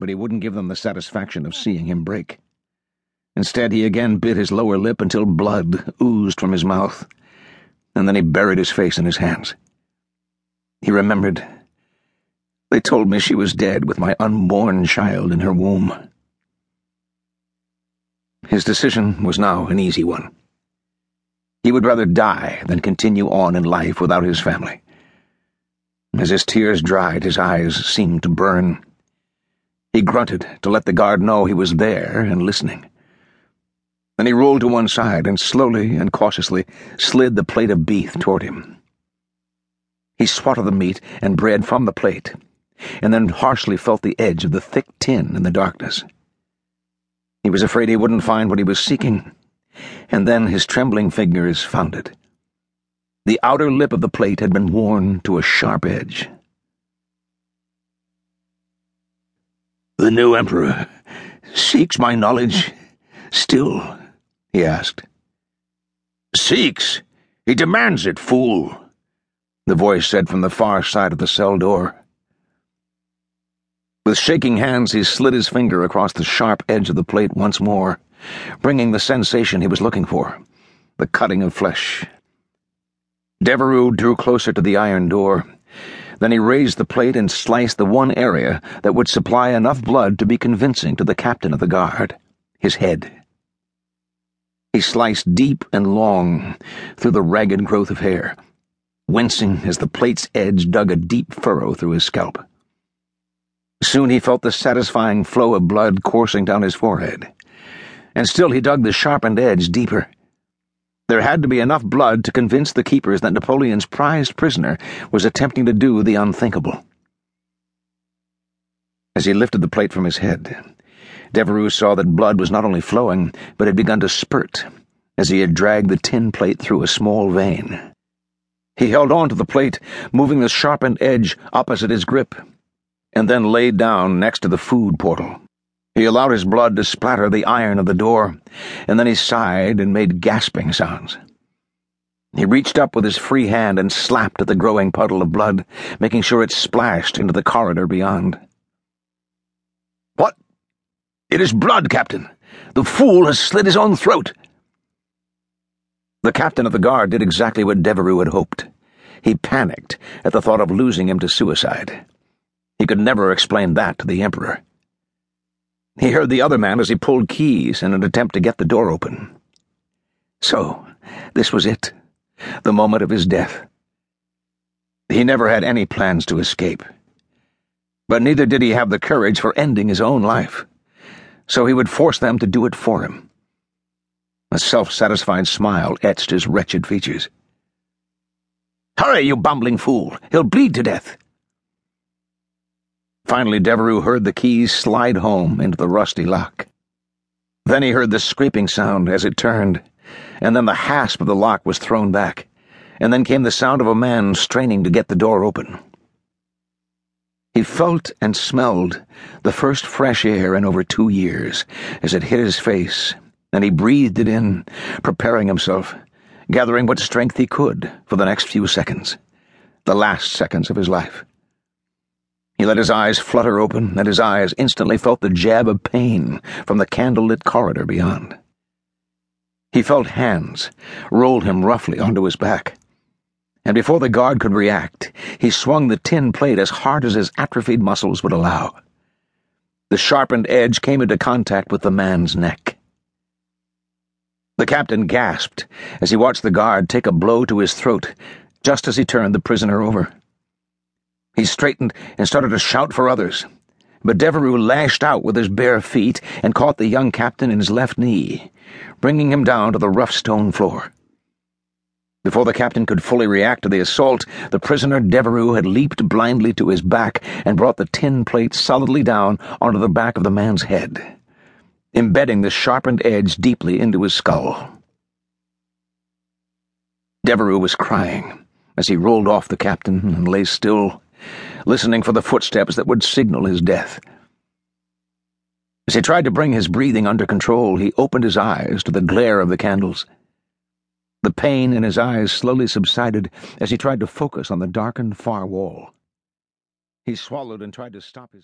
but he wouldn't give them the satisfaction of seeing him break. Instead, he again bit his lower lip until blood oozed from his mouth, and then he buried his face in his hands. He remembered. They told me she was dead with my unborn child in her womb. His decision was now an easy one. He would rather die than continue on in life without his family. As his tears dried, his eyes seemed to burn. He grunted to let the guard know he was there and listening. Then he rolled to one side and slowly and cautiously slid the plate of beef toward him. He swatted the meat and bread from the plate, and then harshly felt the edge of the thick tin in the darkness. He was afraid he wouldn't find what he was seeking, and then his trembling fingers found it. The outer lip of the plate had been worn to a sharp edge. "The new emperor seeks my knowledge still?" he asked. "Seeks! He demands it, fool!" the voice said from the far side of the cell door. With shaking hands, he slid his finger across the sharp edge of the plate once more, bringing the sensation he was looking for, the cutting of flesh. Devereux drew closer to the iron door. Then he raised the plate and sliced the one area that would supply enough blood to be convincing to the captain of the guard, his head. He sliced deep and long through the ragged growth of hair, wincing as the plate's edge dug a deep furrow through his scalp. Soon he felt the satisfying flow of blood coursing down his forehead, and still he dug the sharpened edge deeper. There had to be enough blood to convince the keepers that Napoleon's prized prisoner was attempting to do the unthinkable. As he lifted the plate from his head, Devereux saw that blood was not only flowing, but had begun to spurt as he had dragged the tin plate through a small vein. He held on to the plate, moving the sharpened edge opposite his grip, and then laid down next to the food portal. He allowed his blood to splatter the iron of the door, and then he sighed and made gasping sounds. He reached up with his free hand and slapped at the growing puddle of blood, making sure it splashed into the corridor beyond. "What? It is blood, Captain! The fool has slit his own throat!" The captain of the guard did exactly what Devereux had hoped. He panicked at the thought of losing him to suicide. He could never explain that to the Emperor. He heard the other man as he pulled keys in an attempt to get the door open. So, this was it, the moment of his death. He never had any plans to escape, but neither did he have the courage for ending his own life, so he would force them to do it for him. A self-satisfied smile etched his wretched features. "Hurry, you bumbling fool! He'll bleed to death!" Finally, Devereux heard the keys slide home into the rusty lock. Then he heard the scraping sound as it turned, and then the hasp of the lock was thrown back, and then came the sound of a man straining to get the door open. He felt and smelled the first fresh air in over 2 years as it hit his face, and he breathed it in, preparing himself, gathering what strength he could for the next few seconds, the last seconds of his life. He let his eyes flutter open, and his eyes instantly felt the jab of pain from the candlelit corridor beyond. He felt hands roll him roughly onto his back, and before the guard could react, he swung the tin plate as hard as his atrophied muscles would allow. The sharpened edge came into contact with the man's neck. The captain gasped as he watched the guard take a blow to his throat just as he turned the prisoner over. He straightened and started to shout for others, but Devereux lashed out with his bare feet and caught the young captain in his left knee, bringing him down to the rough stone floor. Before the captain could fully react to the assault, the prisoner Devereux had leaped blindly to his back and brought the tin plate solidly down onto the back of the man's head, embedding the sharpened edge deeply into his skull. Devereux was crying as he rolled off the captain and lay still, listening for the footsteps that would signal his death. As he tried to bring his breathing under control, he opened his eyes to the glare of the candles. The pain in his eyes slowly subsided as he tried to focus on the darkened far wall. He swallowed and tried to stop his